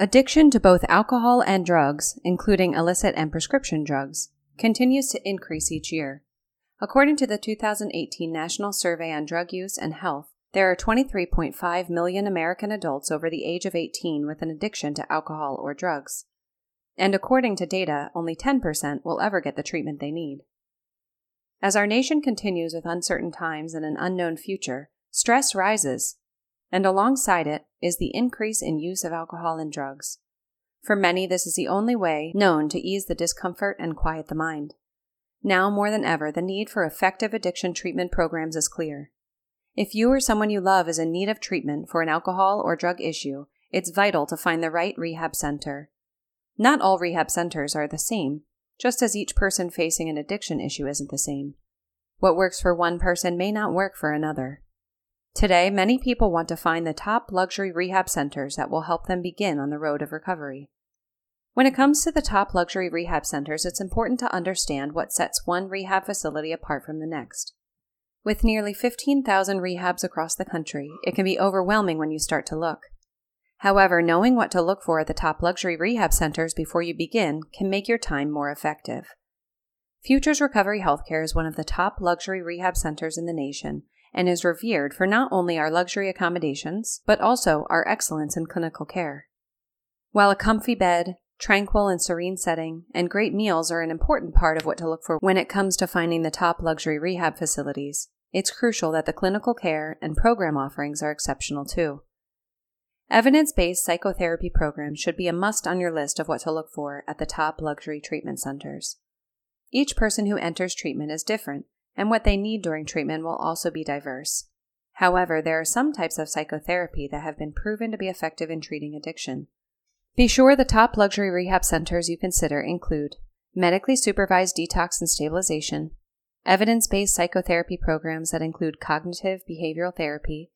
Addiction to both alcohol and drugs, including illicit and prescription drugs, continues to increase each year. According to the 2018 National Survey on Drug Use and Health, there are 23.5 million American adults over the age of 18 with an addiction to alcohol or drugs. And according to data, only 10% will ever get the treatment they need. As our nation continues with uncertain times and an unknown future, stress rises, and alongside it is the increase in use of alcohol and drugs. For many, this is the only way known to ease the discomfort and quiet the mind. Now more than ever, the need for effective addiction treatment programs is clear. If you or someone you love is in need of treatment for an alcohol or drug issue, it's vital to find the right rehab center. Not all rehab centers are the same, just as each person facing an addiction issue isn't the same. What works for one person may not work for another. Today, many people want to find the top luxury rehab centers that will help them begin on the road of recovery. When it comes to the top luxury rehab centers, it's important to understand what sets one rehab facility apart from the next. With nearly 15,000 rehabs across the country, it can be overwhelming when you start to look. However, knowing what to look for at the top luxury rehab centers before you begin can make your time more effective. Futures Recovery Healthcare is one of the top luxury rehab centers in the nation and is revered for not only our luxury accommodations, but also our excellence in clinical care. While a comfy bed, tranquil and serene setting, and great meals are an important part of what to look for when it comes to finding the top luxury rehab facilities, it's crucial that the clinical care and program offerings are exceptional too. Evidence-based psychotherapy programs should be a must on your list of what to look for at the top luxury treatment centers. Each person who enters treatment is different, and what they need during treatment will also be diverse. However, there are some types of psychotherapy that have been proven to be effective in treating addiction. Be sure the top luxury rehab centers you consider include medically supervised detox and stabilization, evidence-based psychotherapy programs that include cognitive behavioral therapy,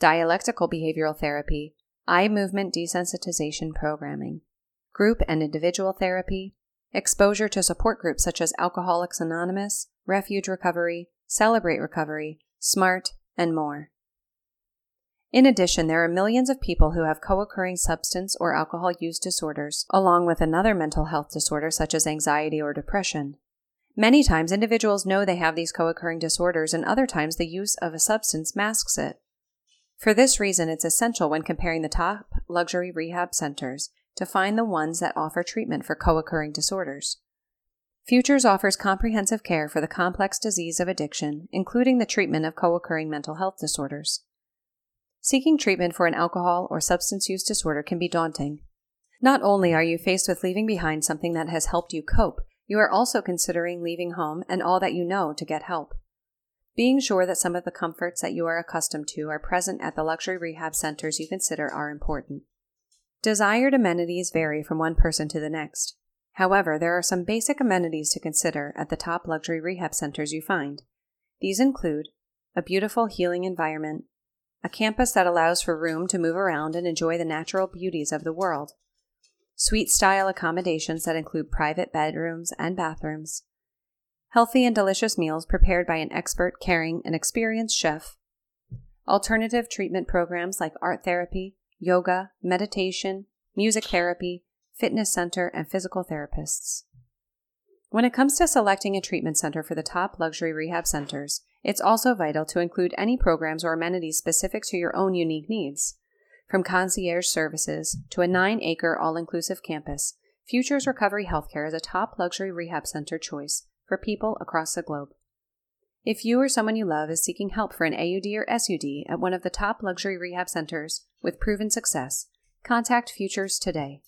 dialectical behavioral therapy, eye movement desensitization programming, group and individual therapy, exposure to support groups such as Alcoholics Anonymous, Refuge Recovery, Celebrate Recovery, SMART, and more. In addition, there are millions of people who have co-occurring substance or alcohol use disorders, along with another mental health disorder such as anxiety or depression. Many times, individuals know they have these co-occurring disorders, and other times the use of a substance masks it. For this reason, it's essential when comparing the top luxury rehab centers to find the ones that offer treatment for co-occurring disorders. Futures offers comprehensive care for the complex disease of addiction, including the treatment of co-occurring mental health disorders. Seeking treatment for an alcohol or substance use disorder can be daunting. Not only are you faced with leaving behind something that has helped you cope, you are also considering leaving home and all that you know to get help. Being sure that some of the comforts that you are accustomed to are present at the luxury rehab centers you consider are important. Desired amenities vary from one person to the next. However, there are some basic amenities to consider at the top luxury rehab centers you find. These include a beautiful healing environment, a campus that allows for room to move around and enjoy the natural beauties of the world, suite-style accommodations that include private bedrooms and bathrooms, healthy and delicious meals prepared by an expert, caring, and experienced chef, alternative treatment programs like art therapy, yoga, meditation, music therapy, fitness center, and physical therapists. When it comes to selecting a treatment center for the top luxury rehab centers, it's also vital to include any programs or amenities specific to your own unique needs. From concierge services to a 9-acre all-inclusive campus, Futures Recovery Healthcare is a top luxury rehab center choice for people across the globe. If you or someone you love is seeking help for an AUD or SUD at one of the top luxury rehab centers with proven success, contact Futures today.